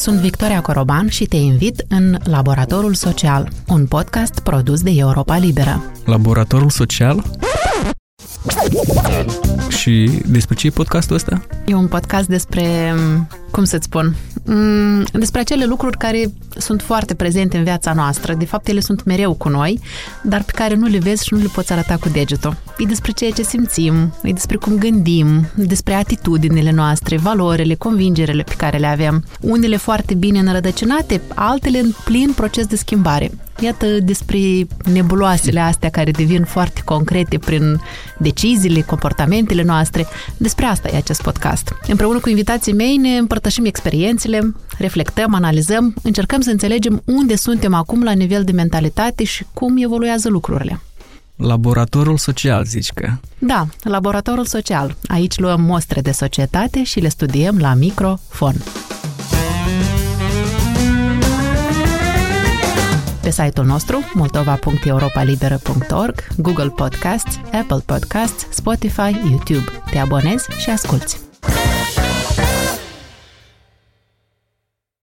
Sunt Victoria Coroban și te invit în Laboratorul Social, un podcast produs de Europa Liberă. Laboratorul Social? Și despre ce e podcastul ăsta? E un podcast despre, cum să-ți spun, despre acele lucruri care sunt foarte prezente în viața noastră. De fapt, ele sunt mereu cu noi, dar pe care nu le vezi și nu le poți arăta cu degetul. E despre ceea ce simțim, e despre cum gândim, despre atitudinile noastre, valorile, convingerile pe care le avem. Unele foarte bine înrădăcinate, altele în plin proces de schimbare. Iată despre nebuloasele astea care devin foarte concrete prin deciziile, comportamentele noastre. Despre asta e acest podcast. Împreună cu invitații mei ne împărtășim experiențele, reflectăm, analizăm, încercăm să înțelegem unde suntem acum la nivel de mentalitate și cum evoluează lucrurile. Laboratorul Social, zici că? Da, Laboratorul Social. Aici luăm mostre de societate și le studiem la microfon. Pe site-ul nostru, moldova.europalibera.org, Google Podcasts, Apple Podcasts, Spotify, YouTube. Te abonezi și asculți!